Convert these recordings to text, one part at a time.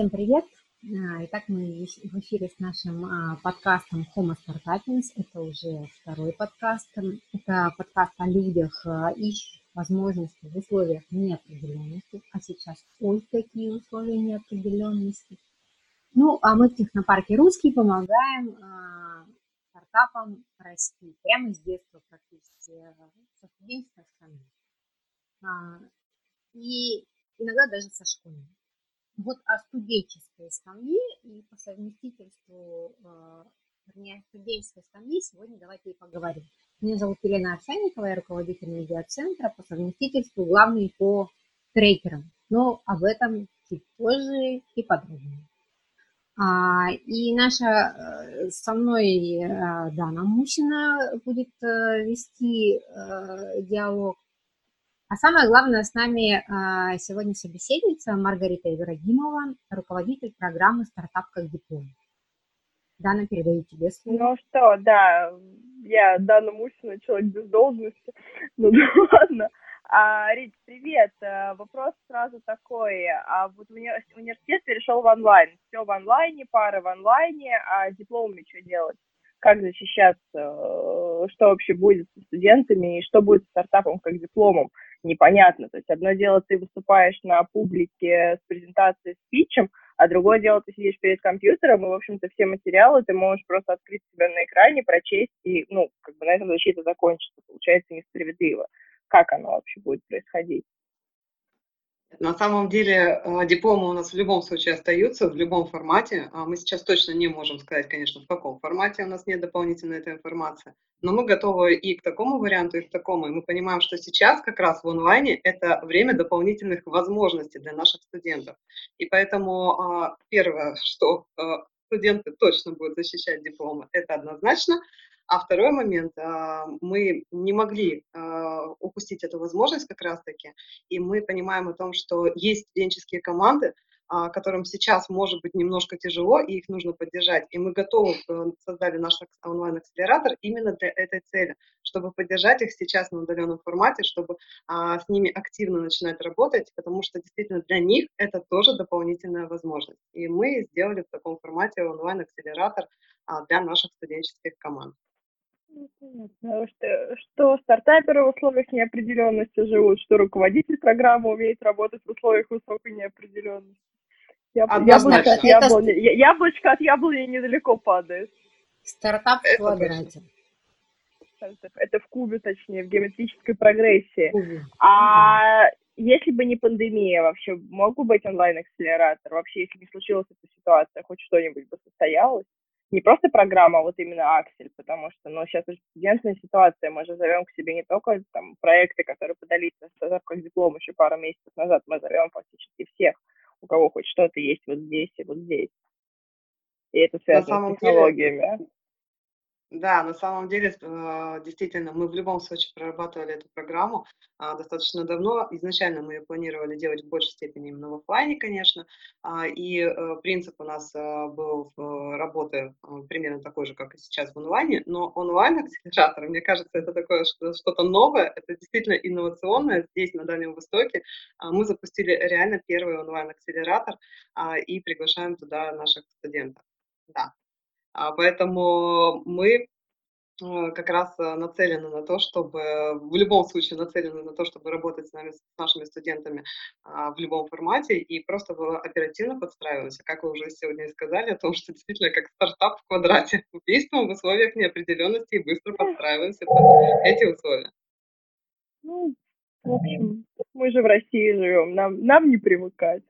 Всем привет! Итак, мы в эфире с нашим подкастом Homo Startupiens. Это уже второй подкаст. Это подкаст о людях и возможностях в условиях неопределенности. А сейчас ой, какие условия неопределенности. Ну, а мы в Технопарке Русский помогаем стартапам расти. Прямо с детства практически со студенческой скамьи. И иногда даже со школы. Вот о студенческой скамье и по совместительству, вернее, студенческой скамьи сегодня давайте и поговорим. Меня зовут Елена Овсянникова, я руководитель медиа-центра, по совместительству главный по трекерам. Но об этом чуть позже и подробнее. И наша со мной Дана Мусина будет вести диалог. А самое главное, с нами сегодня собеседница Маргарита Ерофимова, руководитель программы «Стартап как диплом». Дана, передаю тебе слово. Ну что, да, я Дана Мусина, человек без должности. Ну да ладно. Рит, привет. Вопрос сразу такой. Вот университет перешел в онлайн. Все в онлайне, пары в онлайне, а дипломами что делать? Как защищаться, что вообще будет со студентами и что будет с стартапом как дипломом, непонятно. То есть одно дело, ты выступаешь на публике с презентацией, с питчем, а другое дело, ты сидишь перед компьютером, и, в общем-то, все материалы ты можешь просто открыть себя на экране, прочесть, и, ну, как бы на этом защита закончится. Получается несправедливо. Как оно вообще будет происходить? На самом деле дипломы у нас в любом случае остаются, в любом формате. Мы сейчас точно не можем сказать, конечно, в каком формате, у нас нет дополнительной этой информации. Но мы готовы и к такому варианту, и к такому. И мы понимаем, что сейчас как раз в онлайне это время дополнительных возможностей для наших студентов. И поэтому первое, что студенты точно будут защищать дипломы, это однозначно. А второй момент, мы не могли упустить эту возможность как раз-таки, и мы понимаем о том, что есть студенческие команды, которым сейчас может быть немножко тяжело, и их нужно поддержать. И мы готовы, создали наш онлайн-акселератор именно для этой цели, чтобы поддержать их сейчас на удаленном формате, чтобы с ними активно начинать работать, потому что действительно для них это тоже дополнительная возможность. И мы сделали в таком формате онлайн-акселератор для наших студенческих команд. Что стартаперы в условиях неопределенности живут, что руководитель программы умеет работать в условиях высокой неопределенности. Яблочко от яблони недалеко падает. Стартап в квадрате. Это в кубе, точнее, в геометрической прогрессии. Если бы не пандемия, вообще мог бы быть онлайн-акселератор? Вообще, если не случилась эта ситуация, хоть что-нибудь бы состоялось? Не просто программа, а вот именно аксель, потому что, ну, сейчас студентная ситуация, мы же зовем к себе не только там проекты, которые подались на стартап как диплом еще пару месяцев назад, мы зовем фактически всех, у кого хоть что-то есть вот здесь и вот здесь. И это связано с технологиями. Да, на самом деле, действительно, мы в любом случае прорабатывали эту программу достаточно давно. Изначально мы ее планировали делать в большей степени именно в офлайне, конечно. И принцип у нас был работы примерно такой же, как и сейчас в онлайне. Но онлайн-акселератор, мне кажется, это такое что-то новое, это действительно инновационное. Здесь, на Дальнем Востоке, мы запустили реально первый онлайн-акселератор и приглашаем туда наших студентов. Да. Поэтому мы как раз нацелены на то, чтобы, в любом случае, нацелены на то, чтобы работать с нашими студентами в любом формате и просто оперативно подстраиваться, как вы уже сегодня и сказали, о том, что действительно как стартап в квадрате. Действуем в условиях неопределенности и быстро подстраиваемся под эти условия. Ну, в общем, мы же в России живем, нам не привыкать.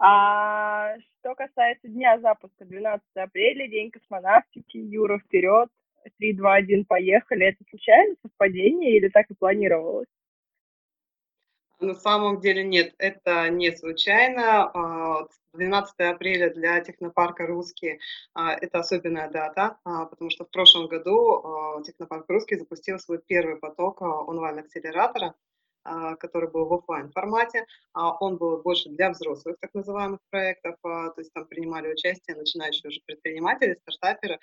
Что касается дня запуска, 12 апреля, день космонавтики, Юра, вперед, 3, 2, 1, поехали. Это случайно совпадение или так и планировалось? На самом деле нет, это не случайно. 12 апреля для Технопарка Русский – это особенная дата, потому что в прошлом году Технопарк Русский запустил свой первый поток онлайн-акселератора, который был в офлайн формате, он был больше для взрослых так называемых проектов, то есть там принимали участие начинающие уже предприниматели, стартаперы,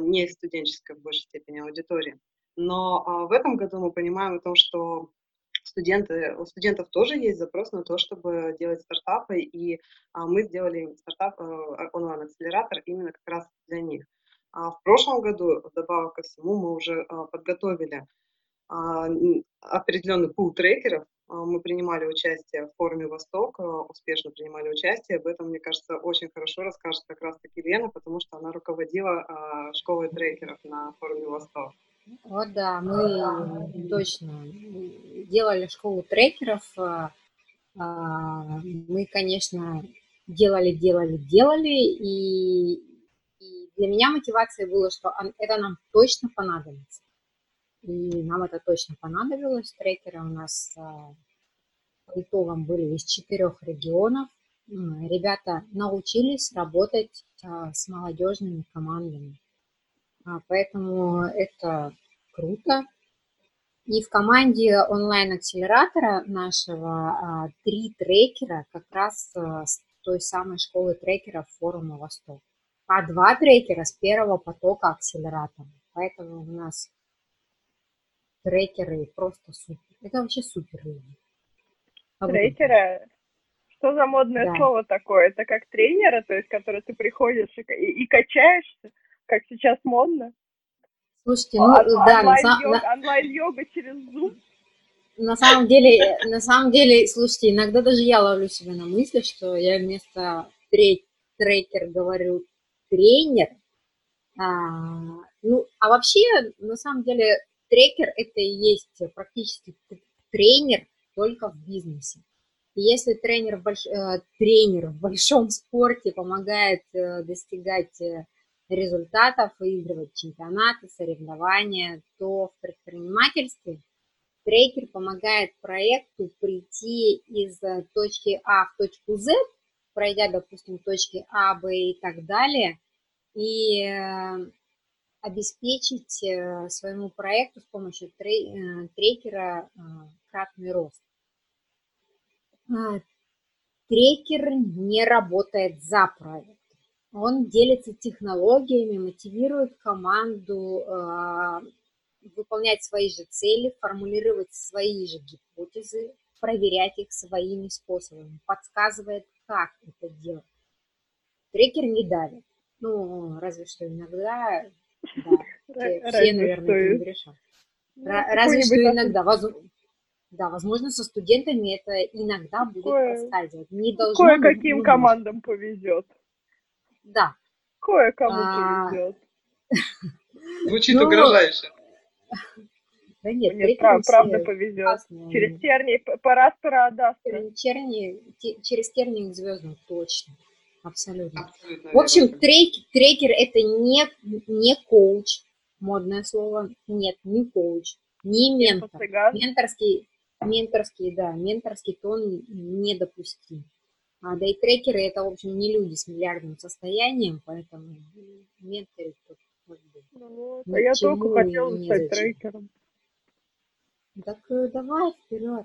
не студенческой в большей степени аудитории. Но в этом году мы понимаем о том, что у студентов тоже есть запрос на то, чтобы делать стартапы, и мы сделали стартап онлайн-акселератор именно как раз для них. В прошлом году, вдобавок ко всему, мы уже подготовили определенный пул трекеров. Мы принимали участие в форуме «Восток», успешно принимали участие. Об этом, мне кажется, очень хорошо расскажет как раз-таки Лена, потому что она руководила школой трекеров на форуме «Восток». Вот да, мы точно делали школу трекеров. Мы, конечно, делали. И для меня мотивацией было, что это нам точно понадобится. И нам это точно понадобилось. Трекеры у нас по итогам были из 4 регионов. Ребята научились работать с молодежными командами. Поэтому это круто. И в команде онлайн-акселератора нашего 3 трекера как раз с той самой школы трекеров форума «Восток». А 2 трекера с первого потока акселератора. Поэтому у нас трекеры просто супер. Это вообще супер люди. Трекеры? Что за модное слово такое? Это как тренера, то есть, который ты приходишь и качаешься, как сейчас модно? Слушайте, онлайн-йога через Zoom? На самом деле, слушайте, иногда даже я ловлю себя на мысли, что я вместо трекер говорю тренер. А вообще, на самом деле, трекер – это и есть практически тренер только в бизнесе. И если тренер в большом спорте помогает достигать результатов, выигрывать чемпионаты, соревнования, то в предпринимательстве трекер помогает проекту прийти из точки А в точку З, пройдя, допустим, точки А, Б и так далее, и обеспечить своему проекту с помощью трекера кратный рост. Трекер не работает за проект. Он делится технологиями, мотивирует команду выполнять свои же цели, формулировать свои же гипотезы, проверять их своими способами, подсказывает, как это делать. Трекер не давит. Разве что иногда. Да, все, наверное, это решат. Разве что иногда. Возможно, со студентами это иногда будет проскальзывать. Кое-каким командам повезет. Да. Кое-кому повезет. Звучит угрожающе. Да нет, правда повезет. Через тернии пора адастра. Через тернии к звездам точно. Абсолютно. В общем, трекер это не коуч, модное слово, нет, не коуч, не ментор. Менторский тон недопустим. Да и трекеры это, в общем, не люди с миллиардным состоянием, поэтому менторить тут может быть. Я только хотела стать трекером. Так давай вперед.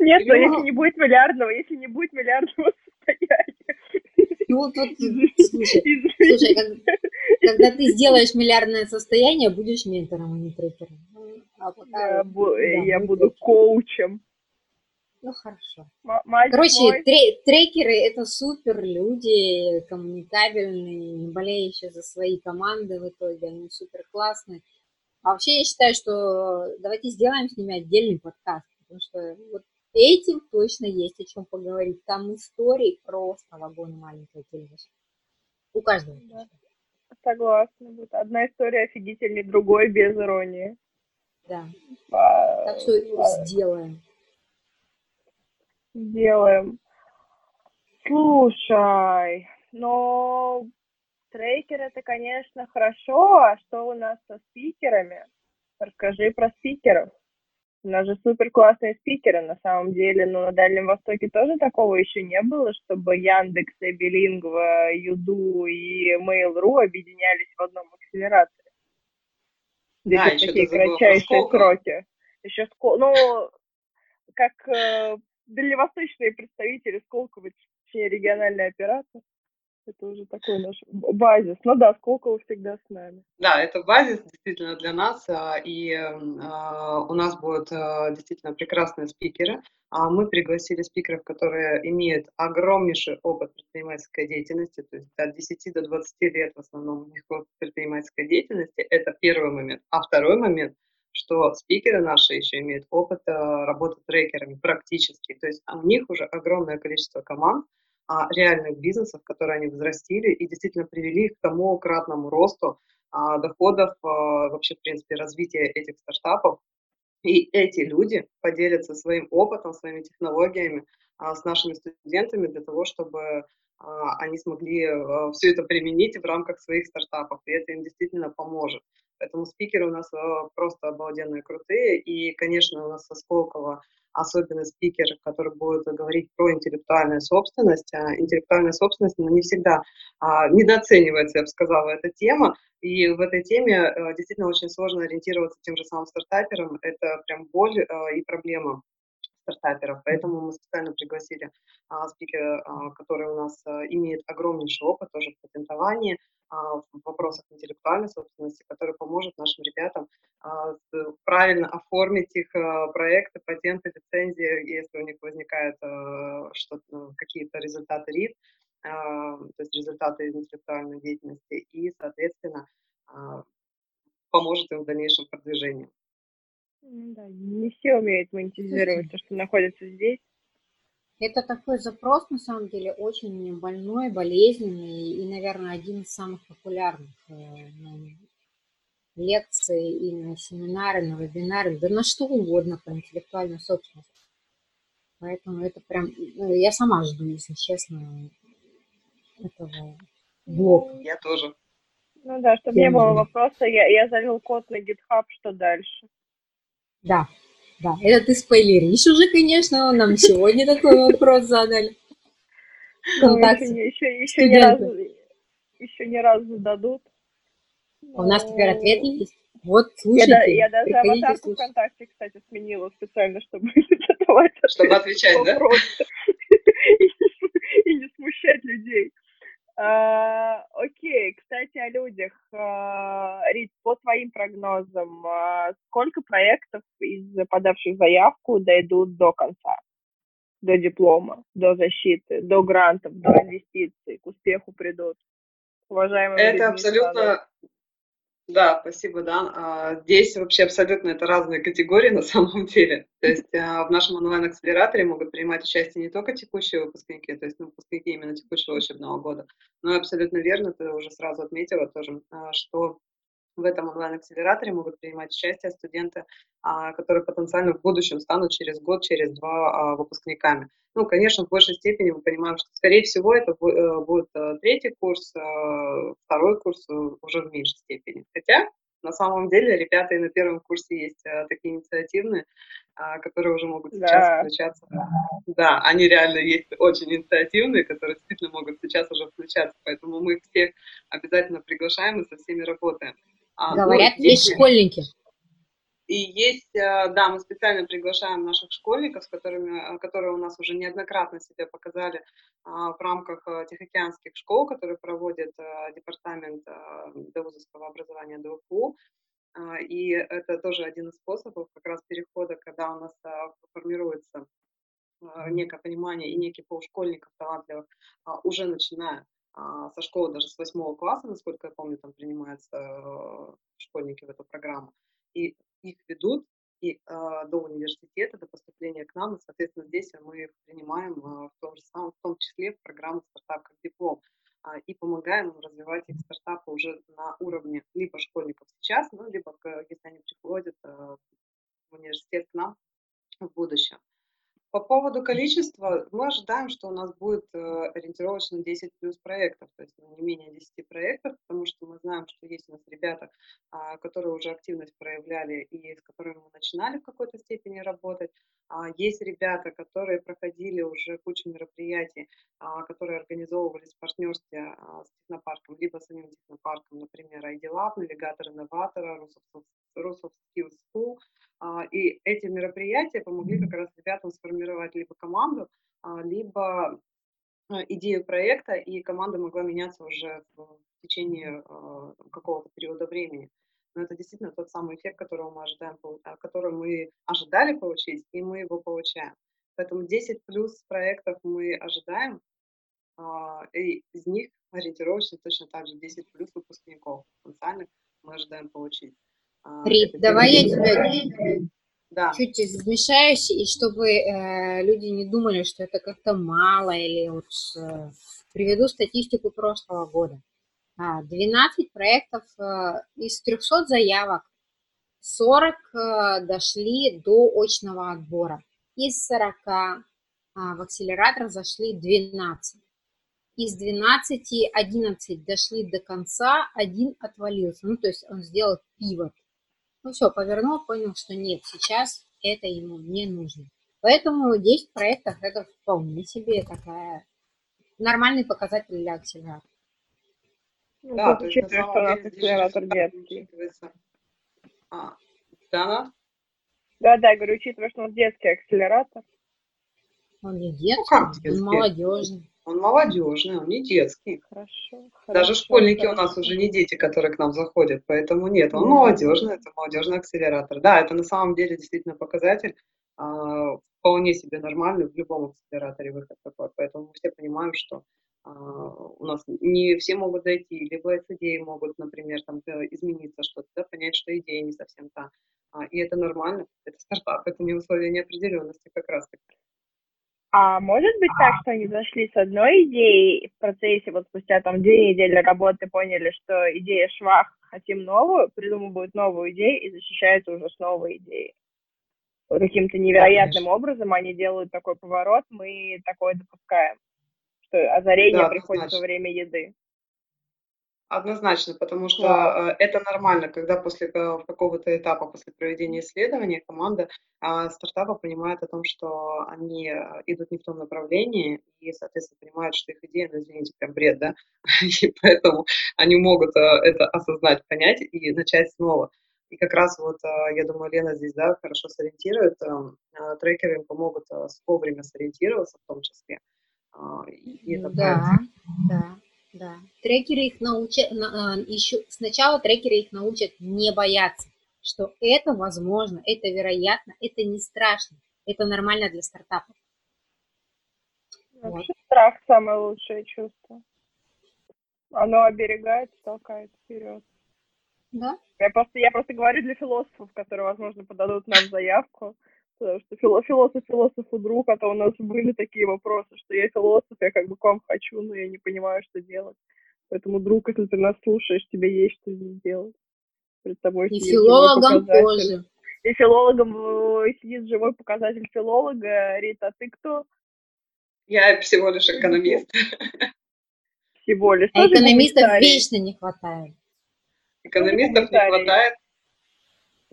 Нет, но если не будет миллиардного состояния. Слушай, когда ты сделаешь миллиардное состояние, будешь ментором, а не трекером. Я буду коучем. Хорошо. Короче, трекеры это супер люди, коммуникабельные, не болеющие за свои команды в итоге, они супер классные. А вообще я считаю, что давайте сделаем с ними отдельный подкаст, потому что вот этим точно есть о чем поговорить. Там истории просто вагон маленькой тележки. У каждого. Да. Согласна. Вот одна история офигительнее другой, без иронии. Да. Так что сделаем. Сделаем. Слушай, но... Трекер это, конечно, хорошо, а что у нас со спикерами? Расскажи про спикеров. У нас же супер классные спикеры, на самом деле, но на Дальнем Востоке тоже такого еще не было, чтобы Яндекс, Эбилингва, Юду и Mail.ru объединялись в одном акселераторе. Здесь вот такие кратчайшие сроки. Еще как дальневосточные представители Сколково, региональный оператор. Это уже такой наш базис. Ну да, Сколково всегда с нами. Да, это базис действительно для нас, и у нас будут действительно прекрасные спикеры. Мы пригласили спикеров, которые имеют огромнейший опыт предпринимательской деятельности, то есть от 10 до 20 лет в основном у них опыт предпринимательской деятельности. Это первый момент. А второй момент, что спикеры наши еще имеют опыт работы трекерами практически, то есть у них уже огромное количество команд, реальных бизнесов, которые они взрастили и действительно привели их к тому кратному росту доходов, вообще, в принципе, развития этих стартапов. И эти люди поделятся своим опытом, своими технологиями с нашими студентами для того, чтобы они смогли все это применить в рамках своих стартапов, и это им действительно поможет. Поэтому спикеры у нас просто обалденные, крутые, и, конечно, у нас со Сколково особенно спикер, который будет говорить про интеллектуальную собственность. Интеллектуальная собственность, она не всегда недооценивается, я бы сказала, эта тема. И в этой теме действительно очень сложно ориентироваться тем же самым стартаперам. Это прям боль и проблема стартаперов. Поэтому мы специально пригласили спикера, который у нас имеет огромнейший опыт тоже в патентовании, в вопросах интеллектуальной собственности, который поможет нашим ребятам правильно оформить их проекты, патенты, лицензии, если у них возникают какие-то результаты РИД, то есть результаты интеллектуальной деятельности, и, соответственно, поможет им в дальнейшем продвижении. Да, не все умеют монетизировать то, что находится здесь. Это такой запрос, на самом деле, очень больной, болезненный и, наверное, один из самых популярных лекций и на семинары, на вебинары, да на что угодно про интеллектуальную собственность. Поэтому это прям... Я сама жду, если честно, этого блока. Я тоже. Ну да, чтобы не было вопроса, я завел код на GitHub, что дальше? Да. Да, это ты спойлеришь уже, конечно, нам сегодня такой вопрос задали. Еще не раз зададут. У нас теперь ответ есть. Вот, слушайте. Я даже аватарку ВКонтакте, кстати, сменила специально, чтобы задавать. Чтобы отвечать, да? И не смущать людей. Окей, кстати, о людях. Рит, по твоим прогнозам, сколько проектов из подавших заявку дойдут до конца, до диплома, до защиты, до грантов, до инвестиций, к успеху придут? Уважаемые, это абсолютно... Да, спасибо, Дан. Здесь вообще абсолютно это разные категории на самом деле. То есть в нашем онлайн-акселераторе могут принимать участие не только текущие выпускники, то есть выпускники именно текущего учебного года, но абсолютно верно, ты уже сразу отметила тоже, что в этом онлайн-акселераторе могут принимать участие студенты, которые потенциально в будущем станут через год, через два выпускниками. Ну, конечно, в большей степени мы понимаем, что, скорее всего, это будет третий курс, второй курс уже в меньшей степени. Хотя, на самом деле, ребята и на первом курсе есть такие инициативные, которые уже могут сейчас включаться. Да, они реально есть очень инициативные, которые действительно могут сейчас уже включаться. Поэтому мы их всех обязательно приглашаем и со всеми работаем. Говорят, есть школьники. И есть, да, мы специально приглашаем наших школьников, которые у нас уже неоднократно себя показали в рамках Тихоокеанских школ, которые проводит департамент довузовского образования ДВФУ. И это тоже один из способов как раз перехода, когда у нас формируется некое понимание и некий пол школьников талантливых, уже начиная со школы, даже с 8 класса, насколько я помню, там принимаются школьники в эту программу. И их ведут и до университета, до поступления к нам, и, соответственно, здесь мы их принимаем в том числе в программу «Стартап как диплом», и помогаем им развивать их стартапы уже на уровне либо школьников сейчас, ну, либо если они приходят в университет к нам в будущем. По поводу количества, мы ожидаем, что у нас будет ориентировочно 10 плюс проектов, то есть не менее 10 проектов, потому что мы знаем, что есть у нас ребята, которые уже активность проявляли и с которыми мы начинали в какой-то степени работать. Есть ребята, которые проходили уже кучу мероприятий, которые организовывались в партнерстве с Технопарком, либо с самим Технопарком, например, ID Lab, навигатор инноватора, Russoft Skills School. И эти мероприятия помогли как раз ребятам сформировать либо команду, либо идею проекта, и команда могла меняться уже в течение какого-то периода времени. Но это действительно тот самый эффект, который мы ожидали получить, и мы его получаем. Поэтому 10 плюс проектов мы ожидаем, и из них ориентировочно точно так же 10 плюс выпускников потенциальных мы ожидаем получить. Рит, давай я тебя чуть вмешаюсь, и чтобы люди не думали, что это как-то мало, или вот приведу статистику прошлого года. 12 проектов из 300 заявок, 40 дошли до очного отбора. Из 40 в акселератор зашли 12. Из 12 11 дошли до конца, один отвалился. Ну, то есть он сделал пивот. Ну, все, повернул, понял, что нет, сейчас это ему не нужно. Поэтому 10 проектов – это вполне себе такая нормальный показатель для акселератора. Ну, да, то есть на самом деле акселератор детский. Да? Да, я говорю, учитывая, что он детский акселератор. Он не детский, он молодежный. Он молодежный, он не детский. Хорошо. Даже школьники у нас уже не дети, которые к нам заходят, поэтому нет, он молодежный, это молодежный акселератор. Да, это на самом деле действительно показатель, вполне себе нормальный в любом акселераторе выход такой, поэтому мы все понимаем, что у нас не все могут дойти, либо эти идеи могут, например, там, измениться что-то, да, понять, что идея не совсем та. И это нормально, это стартап, это не условие неопределенности как раз-таки. А может быть так, что они зашли с одной идеей, и в процессе вот спустя там 2 недели работы поняли, что идея швах, хотим новую, придумывают новую идею и защищаются уже с новой идеей. Вот каким-то невероятным образом они делают такой поворот, мы такое допускаем, что озарение приходит во время еды. Однозначно, потому что это нормально, когда после какого-то этапа, после проведения исследования, команда стартапа понимает о том, что они идут не в том направлении, и, соответственно, понимают, что их идея, ну, извините, прям бред, да, и поэтому они могут это осознать, понять и начать снова. И как раз вот, я думаю, Лена здесь, да, хорошо сориентирует, трекеры им помогут вовремя сориентироваться в том числе. И это да. Трекеры их научат, сначала трекеры их научат не бояться, что это возможно, это вероятно, это не страшно, это нормально для стартапов. Вообще страх – самое лучшее чувство. Оно оберегает, толкает вперед. Да? Я просто говорю для философов, которые, возможно, подадут нам заявку. Потому что философу друг, а то у нас были такие вопросы, что я философ, я как бы к вам хочу, но я не понимаю, что делать. Поэтому, друг, если ты нас слушаешь, тебе есть что делать. Перед тобой и филологом тоже. И филологом сидит живой показатель филолога. Рита, а ты кто? Я всего лишь экономист. Всего лишь. А экономистов вечно не хватает. Экономистов не хватает.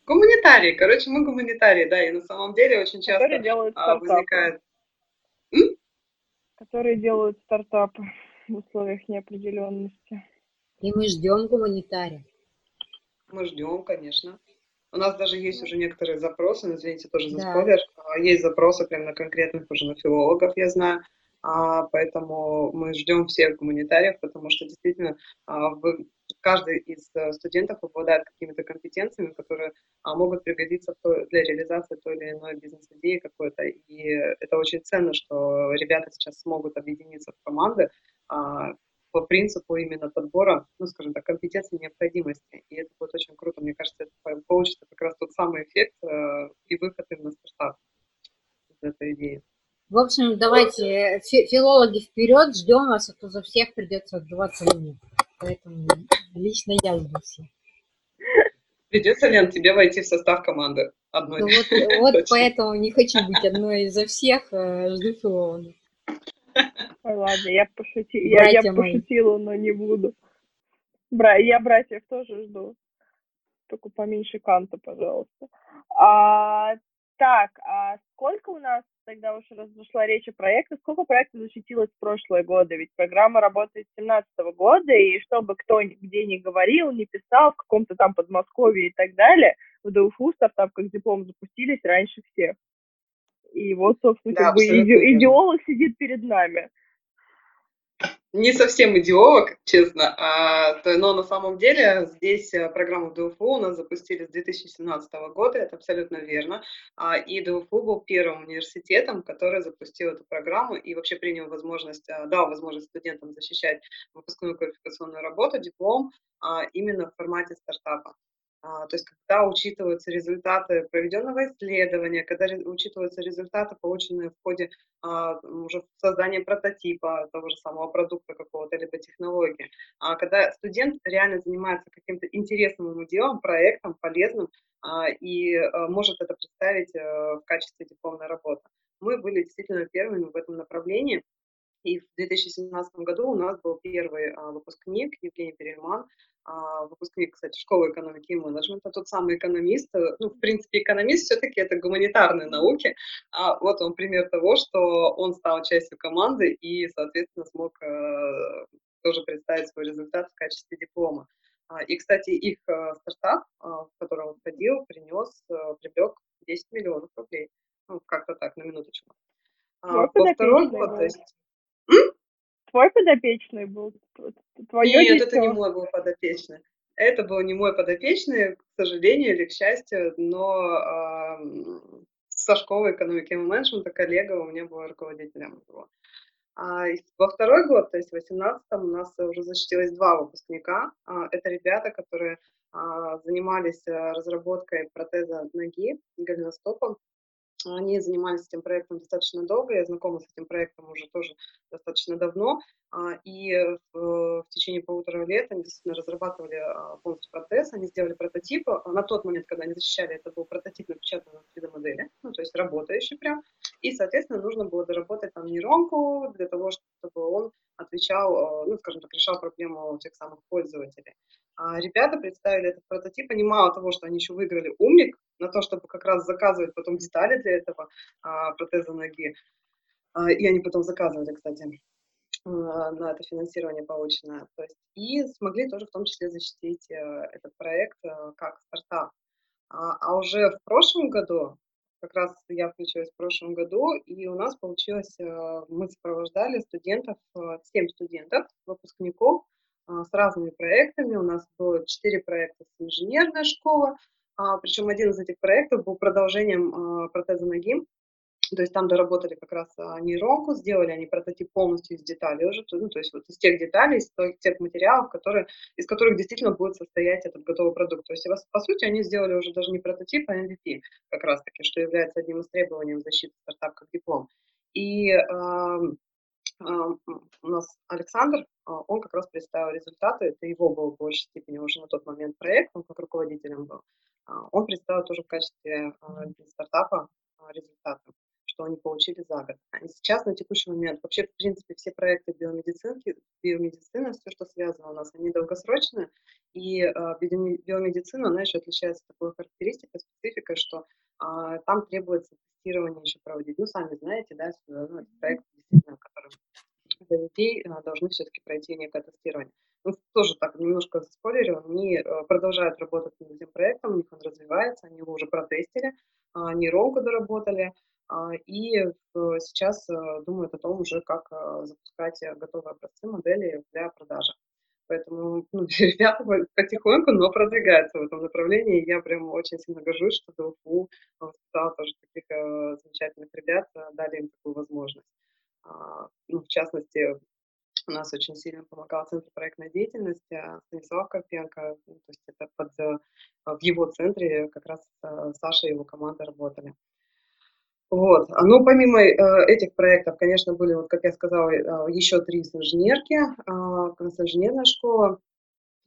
Гуманитарии, короче, мы гуманитарии, да, и на самом деле очень часто возникает... Которые делают стартапы в условиях неопределенности. И мы ждем гуманитария. Мы ждем, конечно. У нас даже есть уже некоторые запросы, извините, тоже за спойлер, есть запросы прям на конкретных уже на филологов, я знаю. Поэтому мы ждем всех гуманитариев, потому что действительно каждый из студентов обладает какими-то компетенциями, которые могут пригодиться для реализации той или иной бизнес-идеи какой-то. И это очень ценно, что ребята сейчас смогут объединиться в команды по принципу именно подбора, ну, скажем так, компетенций необходимости. И это будет очень круто. Мне кажется, это получится как раз тот самый эффект и выход именно в стартап из этой идеи. В общем, давайте, филологи, вперед, ждем вас, а то за всех придется отдуваться мне. Поэтому лично я жду всех. Придется, Лен, тебе войти в состав команды одной. Ну, вот поэтому не хочу быть одной из-за всех, жду филологов. Ладно, я пошутила, но не буду. Я братьев тоже жду. Только поменьше канта, пожалуйста. Так, а сколько у нас тогда уже зашла речь о проектах, сколько проектов защитилось в прошлые годы? Ведь программа работает с 2017 года, и чтобы кто где не говорил, не писал, в каком-то там Подмосковье и так далее, в ДВФУ «Стартап как диплом» запустились раньше всех. И вот, собственно, как бы идеолог сидит перед нами. не совсем идеолог, честно, но на самом деле здесь программу ДВФУ у нас запустили с 2017 года, это абсолютно верно, и ДВФУ был первым университетом, который запустил эту программу и вообще принял возможность, дал возможность студентам защищать выпускную квалификационную работу, диплом именно в формате стартапа. То есть когда учитываются результаты проведенного исследования, когда учитываются результаты, полученные в ходе уже создания прототипа того же самого продукта какого-то, либо технологии, когда студент реально занимается каким-то интересным ему делом, проектом, полезным и может это представить в качестве дипломной работы. Мы были действительно первыми в этом направлении. И в 2017 году у нас был первый выпускник, Евгений Перельман, выпускник, кстати, Школы экономики и менеджмента, тот самый экономист, ну, в принципе, экономист все-таки это гуманитарные науки, вот он пример того, что он стал частью команды и, соответственно, смог тоже представить свой результат в качестве диплома. И, кстати, их стартап, в который он входил, привлек 10 миллионов рублей, ну, как-то так, на минуточку. Твой подопечный был? Нет, это не мой был подопечный. Это был не мой подопечный, к сожалению или к счастью, но со школы экономики и менеджмента коллега у меня была руководителем его. Во второй год, то есть в 2018-м, у нас уже защитилось 2 выпускника. Это ребята, которые занимались разработкой протеза ноги, голеностопа. Они занимались этим проектом достаточно долго, я знакома с этим проектом уже тоже достаточно давно, и в течение 1,5 лет они действительно разрабатывали полностью протез, они сделали прототип, на тот момент, когда они защищали, это был прототип, напечатан на 3D-модели, ну, то есть работающий прям, и, соответственно, нужно было доработать там нейронку для того, чтобы он отвечал, ну, скажем так, решал проблему тех самых пользователей. Ребята представили этот прототип, они мало того, что они еще выиграли умник на то, чтобы как раз заказывать потом детали для этого протеза ноги, и они потом заказывали, кстати, на это финансирование полученное, то есть, и смогли тоже в том числе защитить этот проект как стартап. А уже в прошлом году, как раз я включилась в прошлом году, и у нас получилось, мы сопровождали студентов, 7 студентов, выпускников, с разными проектами. У нас было 4 проекта с инженерной школы, причем один из этих проектов был продолжением протеза ноги. То есть там доработали как раз нейронку, сделали они прототип полностью из деталей уже, ну, то есть вот из тех деталей, из тех материалов, из которых действительно будет состоять этот готовый продукт. То есть, по сути, они сделали уже даже не прототип, а MVP, как раз таки, что является одним из требований защиты стартап как диплом. И у нас Александр, он как раз представил результаты, это его было в большей степени уже на тот момент проект, он как руководителем был. Он представил тоже в качестве стартапа результаты, что они получили за год. И сейчас на текущий момент вообще, в принципе, все проекты биомедицины, все, что связано у нас, они долгосрочные, и биомедицина, она еще отличается такой характеристикой, спецификой, что там требуется тестирование еще проводить. Ну, сами знаете, да, ну, проект, действительно, который для людей должны все-таки пройти некое тестирование. Ну, тоже так, немножко заспойлерю, они продолжают работать над этим проектом, у них он развивается, они его уже протестили, нейронку доработали, и сейчас думают о том уже, как запускать готовые образцы, модели для продажи. Поэтому ребята потихоньку, но продвигаются в этом направлении. Я прям очень сильно горжусь, что ДВФУ воспитала тоже таких замечательных ребят, дали им такую возможность. Ну, в частности, у нас очень сильно помогал Центр проектной деятельности Станислав Корпенко. То есть это в его центре как раз Саша и его команда работали. Вот. Ну, помимо этих проектов, конечно, были, вот, как я сказала, еще 3 с инженерки, с инженерной школы.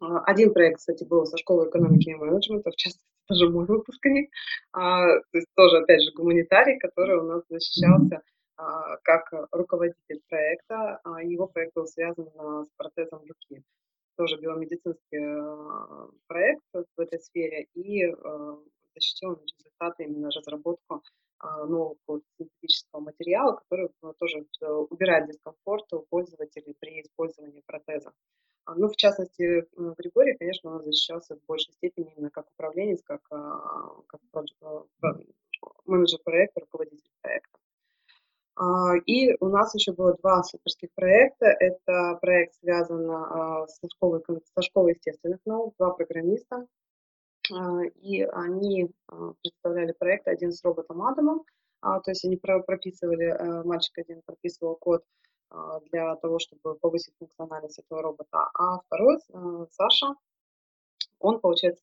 Один проект, кстати, был со школы экономики и менеджмента, в частности, тоже мой выпускник. То есть тоже, опять же, гуманитарий, который у нас защищался как руководитель проекта. Его проект был связан с протезом руки. Тоже биомедицинский проект в этой сфере. И защитил результаты именно разработку нового синтетического материала, который тоже убирает дискомфорт у пользователей при использовании протеза. Ну, в частности, Григорий, конечно, он защищался в большей степени именно как управленец, как менеджер проекта, руководитель проекта. И у нас еще было два суперских проекта. Это проект связан со школой естественных наук, два программиста. И они представляли проект один с роботом Адамом. То есть они прописывали, мальчик один прописывал код для того, чтобы повысить функциональность этого робота. А второй, Саша, он, получается,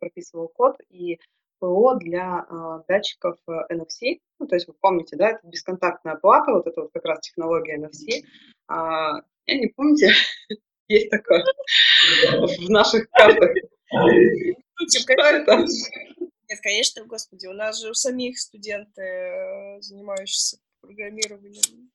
прописывал код и ПО для датчиков NFC. Ну, то есть вы помните, да, это бесконтактная плата, вот это вот как раз технология NFC. Я не помните, есть такое в наших картах. Нет, конечно, господи, у нас же у самих студенты, занимающиеся программированием.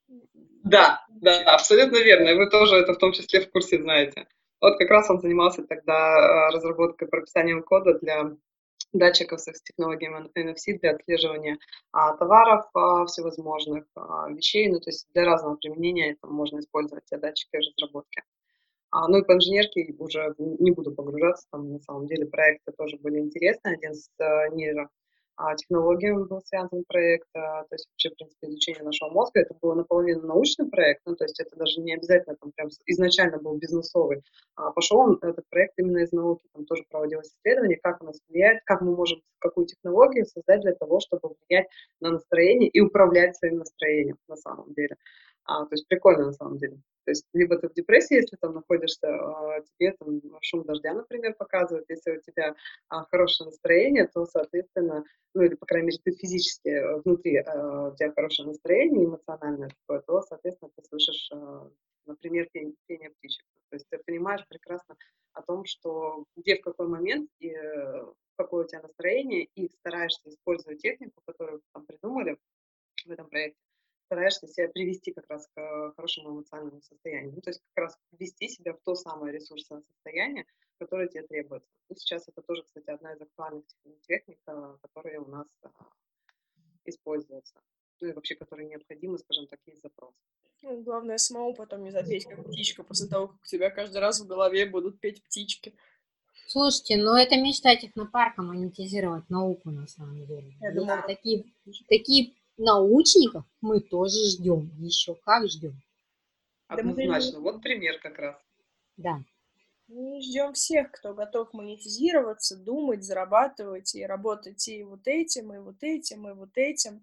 Да, абсолютно верно. Вы тоже это в том числе в курсе знаете. Вот как раз он занимался тогда разработкой, прописанием кода для датчиков с технологиями NFC для отслеживания товаров, всевозможных вещей. Ну, то есть для разного применения это можно использовать те датчики разработки. Ну и по инженерке уже не буду погружаться, там на самом деле проекты тоже были интересны. Один с нейротехнологиями был связан проект, то есть вообще, в принципе, изучение нашего мозга. Это был наполовину научный проект, ну то есть это даже не обязательно там прям изначально был бизнесовый. Пошел он, этот проект, именно из науки, там тоже проводилось исследование, как у нас влияет, как мы можем какую технологию создать для того, чтобы влиять на настроение и управлять своим настроением на самом деле. То есть прикольно на самом деле. То есть либо ты в депрессии, если там находишься, тебе там шум дождя, например, показывает. Если у тебя хорошее настроение, то, соответственно, ну или, по крайней мере, ты физически внутри, у тебя хорошее настроение, эмоциональное такое, то, соответственно, ты слышишь, например, пение птичек. То есть ты понимаешь прекрасно о том, что где, в какой момент, и какое у тебя настроение, и стараешься использовать технику, которую там придумали в этом проекте, стараешься себя привести как раз к хорошему эмоциональному состоянию. Ну, то есть как раз ввести себя в то самое ресурсное состояние, которое тебе требуется. И сейчас это тоже, кстати, одна из актуальных техник, которые у нас используются. Ну и вообще, которые необходимы, скажем так, есть запрос. Ну, главное, самому потом не запеть, как птичка, после того, как у тебя каждый раз в голове будут петь птички. Слушайте, ну это мечта технопарка — монетизировать науку, на самом деле. Я думаю, такие научников мы тоже ждем, еще как ждем. Однозначно, вот пример как раз. Да. Мы ждем всех, кто готов монетизироваться, думать, зарабатывать и работать и вот этим, и вот этим, и вот этим.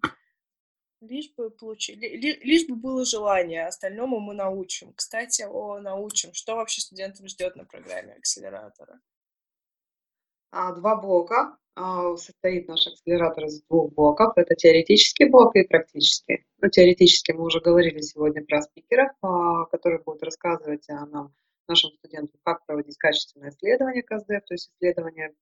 Лишь бы было желание, остальному мы научим. Кстати, научим. Что вообще студентов ждет на программе акселератора? Два блока. Состоит наш акселератор из двух блоков. Это теоретический блок и практический. Ну, теоретически мы уже говорили сегодня про спикеров, которые будут рассказывать нам, нашим студентам, как проводить качественное исследование КСД, то есть исследование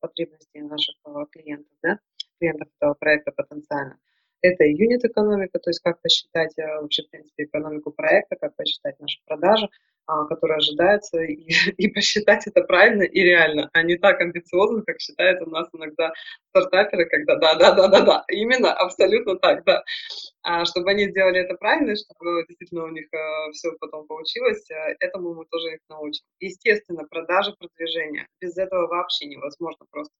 потребностей наших клиентов, да, клиентов этого проекта потенциально. Это и юнит-экономика, то есть как посчитать вообще, в принципе, экономику проекта, как посчитать наши продажи, которые ожидаются, и посчитать это правильно и реально, а не так амбициозно, как считают у нас иногда стартаперы, когда да, именно абсолютно так, да. Чтобы они сделали это правильно, чтобы действительно у них все потом получилось, этому мы тоже их научим. Естественно, продажи, продвижение. Без этого вообще невозможно просто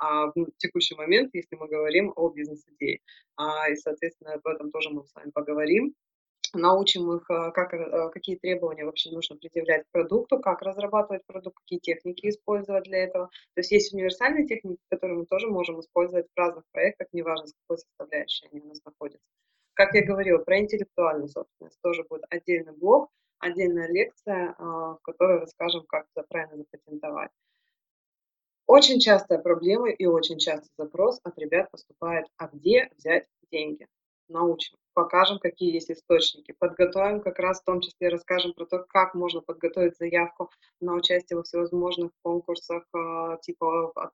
в текущий момент, если мы говорим о бизнес-идее. И, соответственно, об этом тоже мы с вами поговорим. Научим их, какие требования вообще нужно предъявлять к продукту, как разрабатывать продукт, какие техники использовать для этого. То есть есть универсальные техники, которые мы тоже можем использовать в разных проектах, неважно, с какой составляющей они у нас находятся. Как я говорила, про интеллектуальную собственность тоже будет отдельный блок, отдельная лекция, в которой расскажем, как это правильно запатентовать. Очень частая проблема и очень частый запрос от ребят поступает: а где взять деньги? Научим, покажем, какие есть источники, подготовим, как раз в том числе расскажем про то, как можно подготовить заявку на участие во всевозможных конкурсах типа от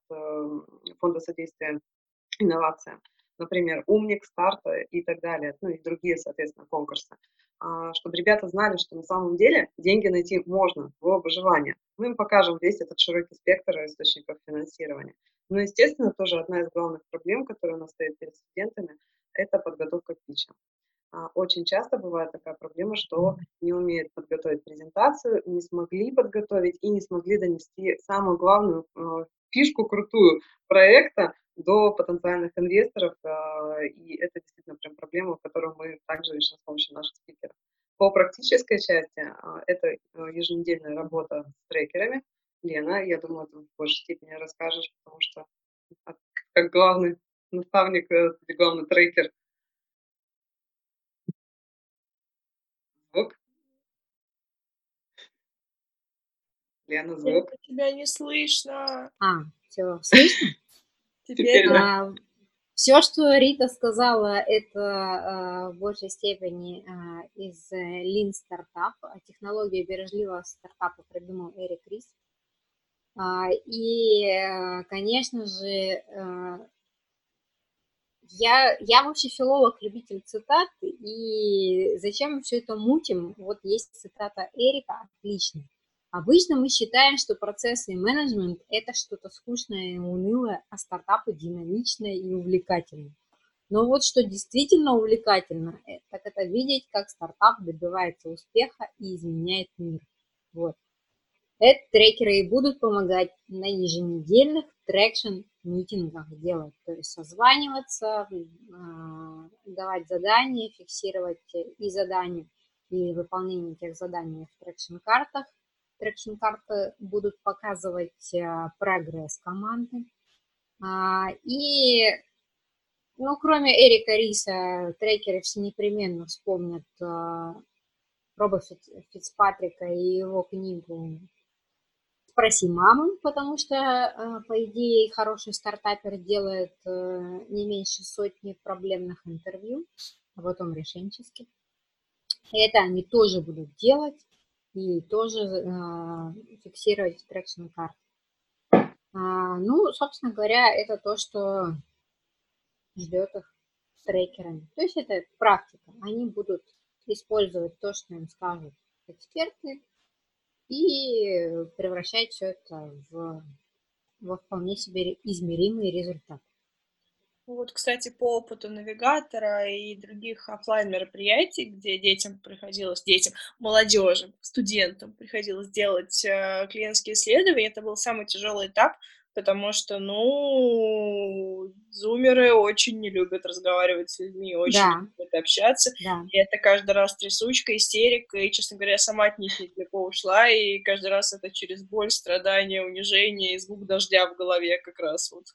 фонда содействия инновациям, например, «Умник», «Старт» и так далее, ну и другие, соответственно, конкурсы, чтобы ребята знали, что на самом деле деньги найти можно в обживании. Мы им покажем весь этот широкий спектр источников финансирования. Но, естественно, тоже одна из главных проблем, которая у нас стоит перед студентами, это подготовка к питчам. Очень часто бывает такая проблема, что не умеют подготовить презентацию, не смогли подготовить и не смогли донести самую главную фишку крутую проекта до потенциальных инвесторов. И это действительно прям проблема, которую мы также решим с помощью наших спикеров. По практической части это еженедельная работа с трекерами. Лена, я думаю, ты в большей степени расскажешь, потому что как главный наставник, ты главный трекер. Звук. Лена, звук. Тебя не слышно. Все, слышно? Теперь да. Все, что Рита сказала, это в большей степени из Lean стартап. Технологию бережливого стартапа придумал Эрик Рис. И, конечно же, я вообще филолог, любитель цитат, и зачем мы все это мутим? Вот есть цитата Эрика, отлично. Обычно мы считаем, что процессы и менеджмент – это что-то скучное и унылое, а стартапы динамичные и увлекательные. Но вот что действительно увлекательно, так это видеть, как стартап добивается успеха и изменяет мир. Вот. Это трекеры и будут помогать на еженедельных трекшн-митингах делать, то есть созваниваться, давать задания, фиксировать и задания, и выполнение этих заданий в трекшн-картах. Трекшн-карты будут показывать прогресс команды. И, кроме Эрика Риса, трекеры все непременно вспомнят Роба Фитцпатрика и его книгу «Спроси маму», потому что, по идее, хороший стартапер делает не меньше сотни проблемных интервью, а потом решенческих. Это они тоже будут делать и тоже фиксировать в трекшн карте. Собственно говоря, это то, что ждет их трекерами. То есть это практика. Они будут использовать то, что им скажут эксперты, и превращать все это во вполне себе измеримый результат. Вот, кстати, по опыту навигатора и других офлайн мероприятий, где молодежи, студентам приходилось делать клиентские исследования, это был самый тяжелый этап, потому что, зумеры очень не любят разговаривать с людьми, очень не любят общаться. Да. И это каждый раз трясучка, истерика, и, честно говоря, я сама от них недалеко ушла, и каждый раз это через боль, страдания, унижение и звук дождя в голове как раз. Вот.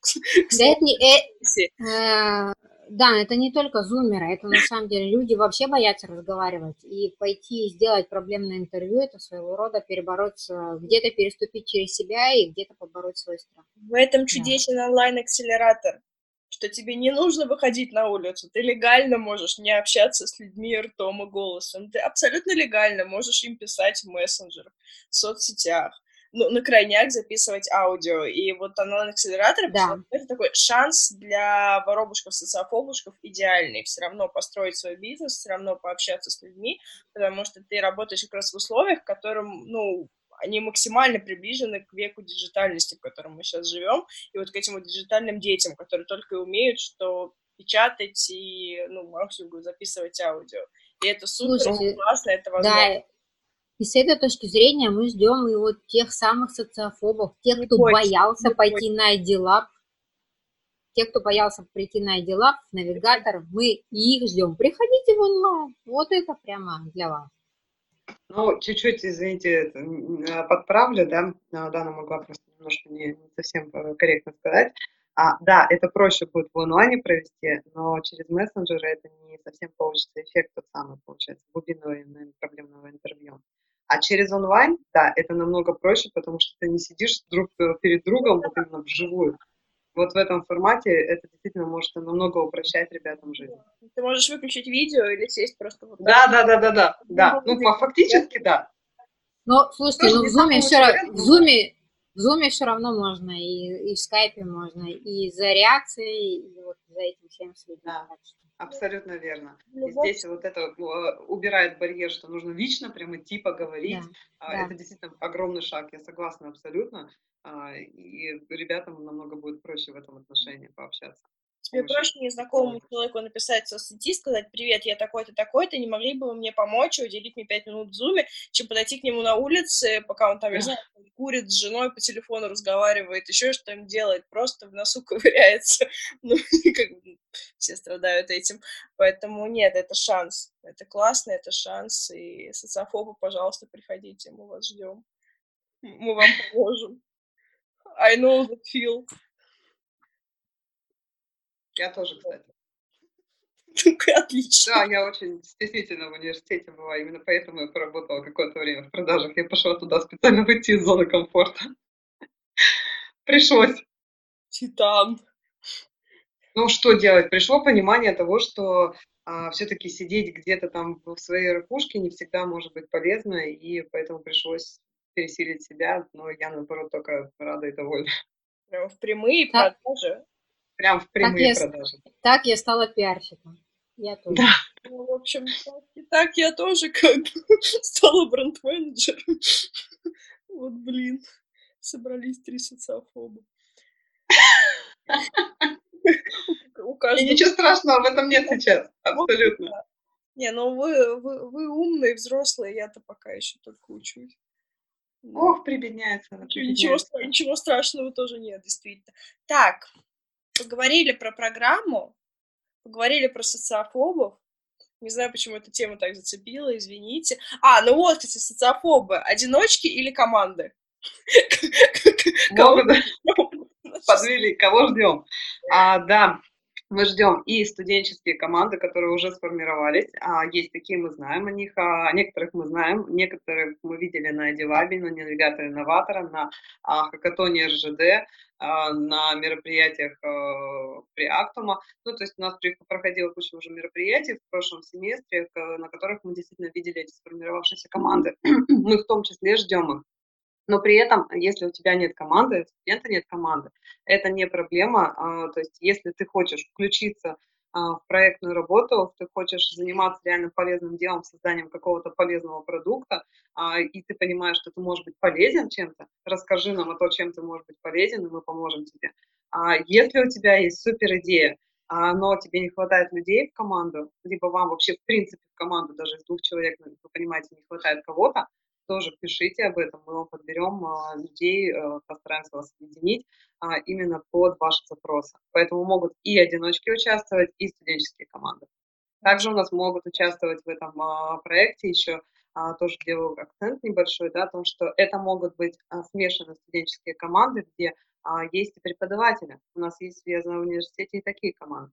Это не только зумеры, это на самом деле люди вообще боятся разговаривать, и пойти и сделать проблемное интервью, это своего рода перебороться, где-то переступить через себя и где-то побороть свой страх. В этом чудесен онлайн-акселератор, что тебе не нужно выходить на улицу, ты легально можешь не общаться с людьми ртом и голосом, ты абсолютно легально можешь им писать в мессенджерах, в соцсетях. На крайняк записывать аудио. И вот онлайн-акселератор, это такой шанс для воробушков, социофобушков идеальный. Все равно построить свой бизнес, все равно пообщаться с людьми, потому что ты работаешь как раз в условиях, в котором, они максимально приближены к веку диджитальности, в котором мы сейчас живем, и вот к этим вот диджитальным детям, которые только и умеют, что печатать и, максимум записывать аудио. И это супер, классно, это возможно. Да. И с этой точки зрения мы ждем и вот тех самых социофобов, тех, кто боялся пойти на ID Lab, тех, кто боялся прийти на ID Lab, навигатор, мы их ждем. Приходите в онлайн, вот это прямо для вас. Чуть-чуть, извините, подправлю, Дана могла просто немножко не совсем корректно сказать. Это проще будет в онлайне провести, но через мессенджеры это не совсем получится эффект тот самый, получается, глубинного проблемного интервью. А через онлайн, это намного проще, потому что ты не сидишь друг перед другом, вот именно вживую. Вот в этом формате это действительно может намного упрощать ребятам жизнь. Ты можешь выключить видео или сесть просто вот так. Да. Фактически, да. Слушайте, в Zoom все равно можно, и в Skype можно, и за реакцией, и вот за этим всем следить. Да. Абсолютно верно. И здесь вот это убирает барьер, что нужно лично прямо идти поговорить. Да. Это действительно огромный шаг, я согласна абсолютно. И ребятам намного будет проще в этом отношении пообщаться. Тебе проще незнакомому человеку написать в соцсети, сказать: «Привет, я такой-то, такой-то, не могли бы вы мне помочь и уделить мне 5 минут в Zoom», чем подойти к нему на улице, пока он там, я знаю, курит с женой, по телефону разговаривает, еще что-нибудь делает, просто в носу ковыряется. Ну, как бы все страдают этим. Поэтому нет, это шанс. Это классно, это шанс. И социофобы, пожалуйста, приходите, мы вас ждем. Мы вам поможем. I know the feel. Я тоже, кстати. Отлично. Да, я очень стеснительна в университете была. Именно поэтому я поработала какое-то время в продажах. Я пошла туда специально выйти из зоны комфорта. Пришлось. Титан. Ну, что делать? Пришло понимание того, что все-таки сидеть где-то там в своей ракушке не всегда может быть полезно, и поэтому пришлось пересилить себя. Но я, наоборот, только рада и довольна. Прямо в прямые продажи. Прям в прямые продажи. Так я стала пиарщиком. Я тоже. Да. Ну, в общем, так я тоже как бы стала бренд-менеджером. Вот, блин, собрались 3 социофоба. И ничего страшного, в этом нет сейчас. Абсолютно. Не, ну вы умные, взрослые, я-то пока еще только учусь. Ох, прибедняется. Ничего страшного тоже нет, действительно. Так. Поговорили про программу, поговорили про социофобов. Не знаю, почему эта тема так зацепила, извините. Ну вот, кстати, социофобы. Одиночки или команды? Подвели, кого ждем? Да, мы ждем и студенческие команды, которые уже сформировались. Есть такие, мы знаем о них. Некоторых мы знаем, некоторых мы видели на ID Lab, на навигаторе инноватора, на хакатоне РЖД, на мероприятиях при Актума. Ну, то есть у нас проходила куча уже мероприятий в прошлом семестре, на которых мы действительно видели эти сформировавшиеся команды. Мы в том числе ждем их. Но при этом, если у тебя нет команды, у студента нет команды, это не проблема. То есть если ты хочешь включиться в проектную работу, ты хочешь заниматься реально полезным делом, созданием какого-то полезного продукта, и ты понимаешь, что ты можешь быть полезен чем-то, расскажи нам о том, чем ты можешь быть полезен, и мы поможем тебе. Если у тебя есть супер идея, но тебе не хватает людей в команду, либо вам вообще в принципе в команду даже из 2 человек, вы понимаете, не хватает кого-то, тоже пишите об этом, мы вам подберем людей, постараемся вас объединить именно под ваши запросы. Поэтому могут и одиночки участвовать, и студенческие команды. Также у нас могут участвовать в этом проекте еще, тоже делаю акцент небольшой, да, о том, что это могут быть смешанные студенческие команды, где есть и преподаватели. У нас есть, я знаю, в университете и такие команды.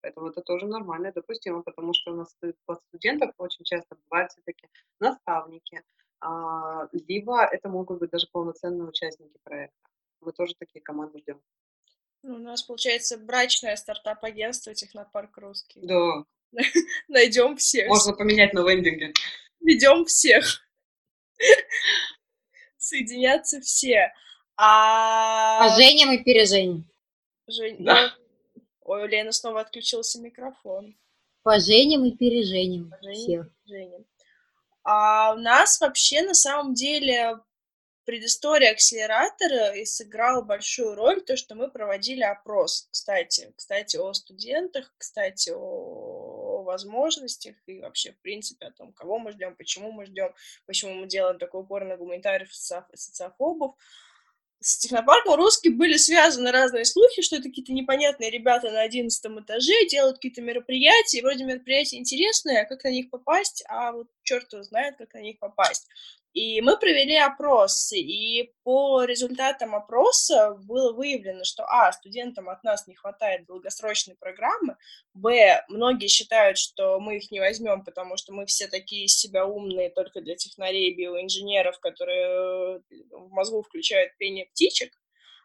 Поэтому это тоже нормально, допустимо, потому что у нас под студентов очень часто бывают все-таки наставники, либо это могут быть даже полноценные участники проекта. Мы тоже такие команды ждем. Ну, у нас, получается, брачное стартап-агентство «Технопарк Русский». Да. Найдем всех. Можно поменять на лендинге. Найдем всех. Соединятся все. Женим и переженим. Да. Ой, у Лены снова отключился микрофон. Поженим и переженим. Поженим и переженим. А у нас вообще, на самом деле, предыстория акселератора и сыграла большую роль то, что мы проводили опрос, кстати, о студентах, кстати, о возможностях и вообще, в принципе, о том, кого мы ждем, почему мы делаем такой упор на гуманитариев и социофобов. С Технопарком Русский были связаны разные слухи, что это какие-то непонятные ребята на 11 этаже делают какие-то мероприятия, и вроде мероприятия интересные, а как на них попасть, а вот черт его знает, как на них попасть. И мы провели опрос, и по результатам опроса было выявлено, что студентам от нас не хватает долгосрочной программы, многие считают, что мы их не возьмем, потому что мы все такие из себя умные только для технарей, биоинженеров, которые в мозгу включают пение птичек,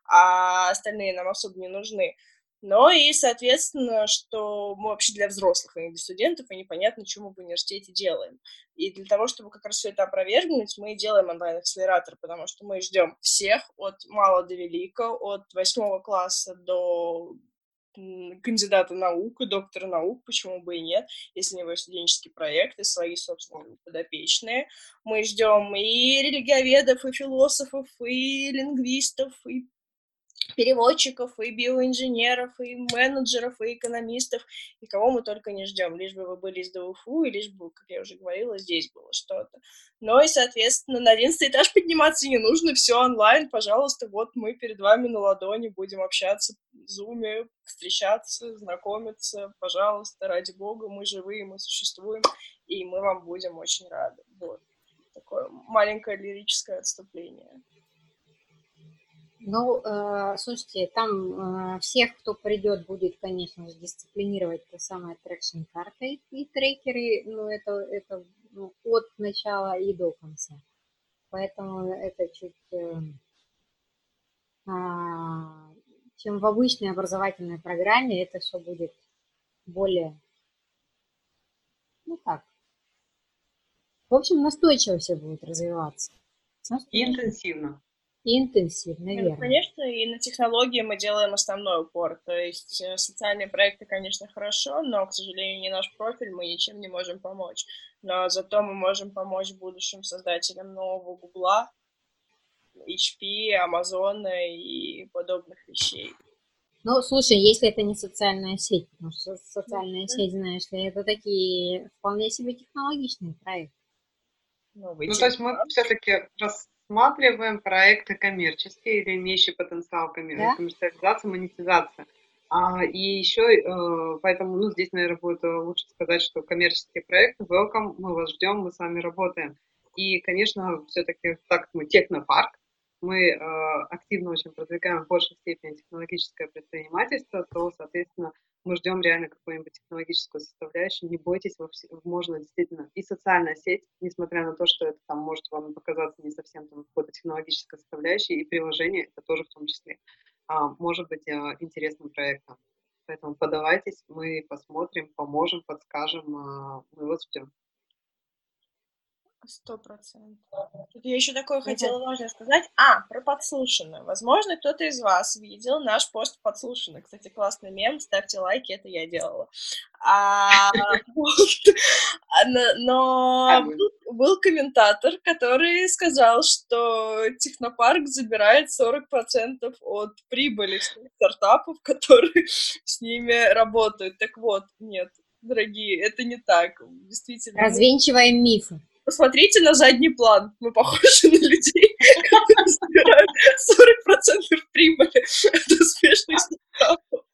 а остальные нам особо не нужны. Но и, соответственно, что мы вообще для взрослых, а не для студентов, и непонятно, что мы в университете делаем. И для того, чтобы как раз все это опровергнуть, мы делаем онлайн-акселератор, потому что мы ждем всех от мала до велика, от 8 класса до кандидата наук, доктора наук, почему бы и нет, если у него студенческий проект и свои, собственно, подопечные. Мы ждем и религиоведов, и философов, и лингвистов, и переводчиков, и биоинженеров, и менеджеров, и экономистов, и кого мы только не ждем, лишь бы вы были из ДВФУ, и лишь бы, как я уже говорила, здесь было что-то. Ну и, соответственно, на 11 этаж подниматься не нужно, все онлайн, пожалуйста, вот мы перед вами на ладони будем общаться в Zoom, встречаться, знакомиться, пожалуйста, ради бога, мы живые, мы существуем, и мы вам будем очень рады. Вот, такое маленькое лирическое отступление. Ну, слушайте, там всех, кто придет, будет, конечно же, дисциплинировать та самая трекшн-карта и трекеры, ну, это ну, от начала и до конца. Поэтому это чуть... чем в обычной образовательной программе, это все будет более... Ну, как? В общем, настойчиво все будет развиваться. И интенсивно. Интенсивно, верно. Конечно, и на технологии мы делаем основной упор. То есть социальные проекты, конечно, хорошо, но, к сожалению, не наш профиль, мы ничем не можем помочь. Но зато мы можем помочь будущим создателям нового Гугла, HP, Амазона и подобных вещей. Ну, слушай, если это не социальная сеть, потому что социальная сеть, знаешь ли, это такие вполне себе технологичные проекты. Ну, то есть мы все-таки рассматриваем проекты коммерческие или имеющие потенциал коммерциализации, монетизации. И еще, поэтому, ну, здесь, наверное, будет лучше сказать, что коммерческие проекты, welcome, мы вас ждем, мы с вами работаем. И, конечно, все-таки, так как мы технопарк, мы активно очень продвигаем в большей степени технологическое предпринимательство, то, соответственно, мы ждем реально какую-нибудь технологическую составляющую. Не бойтесь, можно действительно. И социальная сеть, несмотря на то, что это там может вам показаться не совсем там какой-то технологической составляющей, и приложение, это тоже в том числе может быть интересным проектом. Поэтому подавайтесь, мы посмотрим, поможем, подскажем, мы вас ждем. 100%. Тут я еще такое хотела важно сказать. Про подслушанное. Возможно, кто-то из вас видел наш пост подслушанный. Кстати, классный мем. Ставьте лайки, это я делала. Но был комментатор, который сказал, что Технопарк забирает 40% от прибыли всех стартапов, которые с ними работают. Так вот, нет, дорогие, это не так. Действительно. Развенчиваем мифы. Посмотрите на задний план. Мы похожи на людей, которые собирают 40% прибыли от успешных стартапов.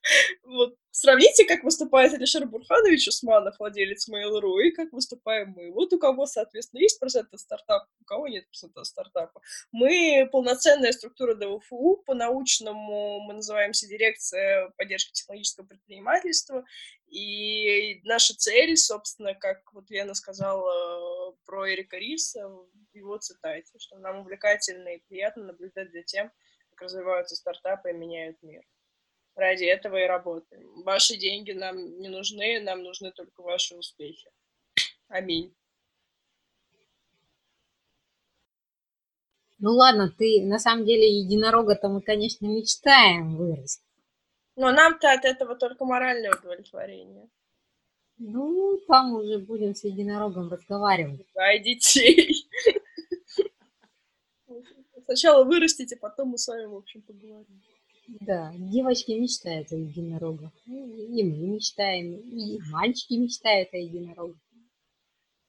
Вот. Сравните, как выступает Алишер Бурханович Усманов, владелец Mail.ru, и как выступаем мы. Вот у кого, соответственно, есть процент от стартапа, у кого нет процента от стартапа. Мы полноценная структура ДВФУ, по-научному мы называемся дирекция поддержки технологического предпринимательства, и наша цель, собственно, как вот Лена сказала про Эрика Риса, его цитате, что нам увлекательно и приятно наблюдать за тем, как развиваются стартапы и меняют мир. Ради этого и работаем. Ваши деньги нам не нужны, нам нужны только ваши успехи. Аминь. Ну ладно, ты на самом деле единорога-то мы, конечно, мечтаем вырасти. Но нам-то от этого только моральное удовлетворение. Ну, там уже будем с единорогом разговаривать. Дай детей. Сначала вырастите, потом мы с вами, в общем, поговорим. Да, девочки мечтают о единорогах, и мы мечтаем, и мальчики мечтают о единорогах.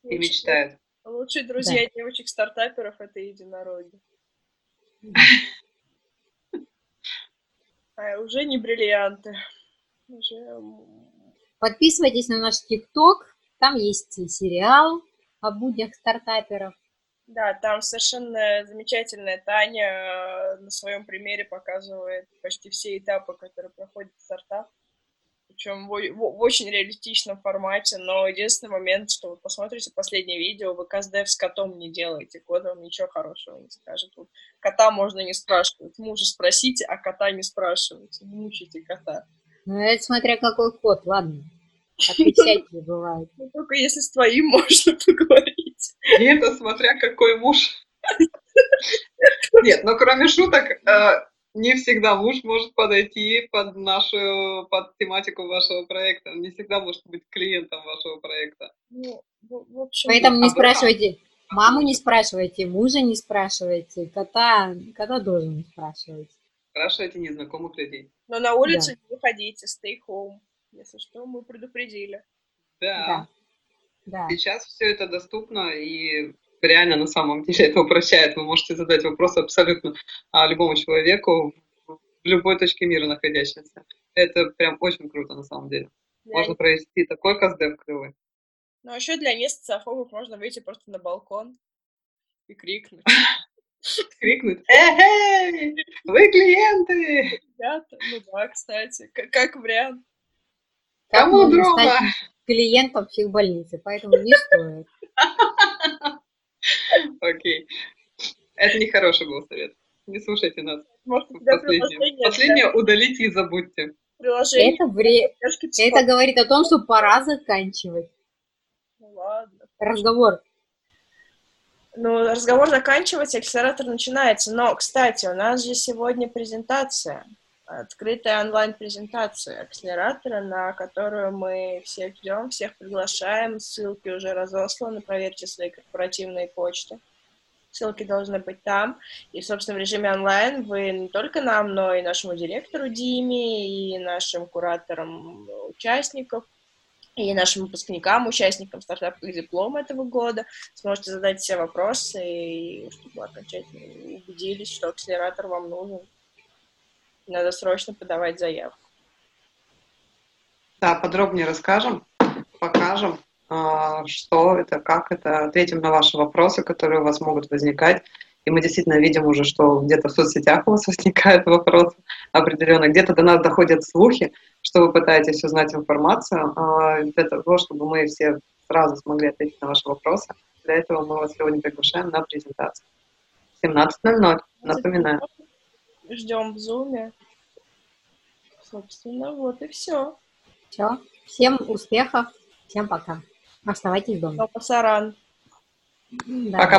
И мечтают. Лучшие друзья девочек-стартаперов – это единороги. А уже не бриллианты. Уже... Подписывайтесь на наш ТикТок, там есть сериал о буднях стартаперов. Да, там совершенно замечательная Таня на своем примере показывает почти все этапы, которые проходит стартап, причем в очень реалистичном формате, но единственный момент, что вы посмотрите последнее видео, вы КСДФ с котом не делаете, кот вам ничего хорошего не скажет. Вот кота можно не спрашивать, мужа спросите, а кота не спрашивайте, не мучайте кота. Ну, это смотря какой кот, ладно, всякие бывают. Только если с твоим можно поговорить. И это смотря какой муж. Нет, но кроме шуток, не всегда муж может подойти под тематику вашего проекта. Не всегда может быть клиентом вашего проекта. Ну, в общем, поэтому не спрашивайте. Маму не спрашивайте, мужа не спрашивайте, кота должен спрашивать. Спрашивайте незнакомых людей. Но на улицу не выходите, stay home. Если что, мы предупредили. Да. Сейчас все это доступно, и реально на самом деле это упрощает. Вы можете задать вопрос абсолютно любому человеку, в любой точке мира находящемуся. Это прям очень круто на самом деле. Да. Можно провести такой каздев клевый. Ну, а еще для местцофобов можно выйти просто на балкон и крикнуть. Крикнуть. Эй, вы клиенты! Ребята, ну да, кстати, как вариант. Кому дрова? Клиентам психбольницы, поэтому не стоит. Окей. Это нехороший был совет. Не слушайте нас. Последнее удалите и забудьте. Приложение. Это говорит о том, что пора заканчивать. Ну ладно. Разговор. Ну, разговор заканчивается, акселератор начинается. Но, кстати, у нас же сегодня презентация. Открытая онлайн-презентация акселератора, на которую мы всех ждем, всех приглашаем. Ссылки уже разосланы, проверьте свои корпоративные почты. Ссылки должны быть там. И, собственно, в режиме онлайн вы не только нам, но и нашему директору Диме, и нашим кураторам участников, и нашим выпускникам, участникам стартапа и диплома этого года сможете задать все вопросы, и чтобы окончательно убедились, что акселератор вам нужен. Надо срочно подавать заявку. Да, подробнее расскажем, покажем, что это, как это, ответим на ваши вопросы, которые у вас могут возникать. И мы действительно видим уже, что где-то в соцсетях у вас возникают вопросы определенные, где-то до нас доходят слухи, что вы пытаетесь узнать информацию. Для того, чтобы мы все сразу смогли ответить на ваши вопросы, для этого мы вас сегодня приглашаем на презентацию. 17:00, напоминаю. Ждем в Zoom. Собственно, вот и все. Все. Всем успехов. Всем пока. Оставайтесь дома. Пока-пока.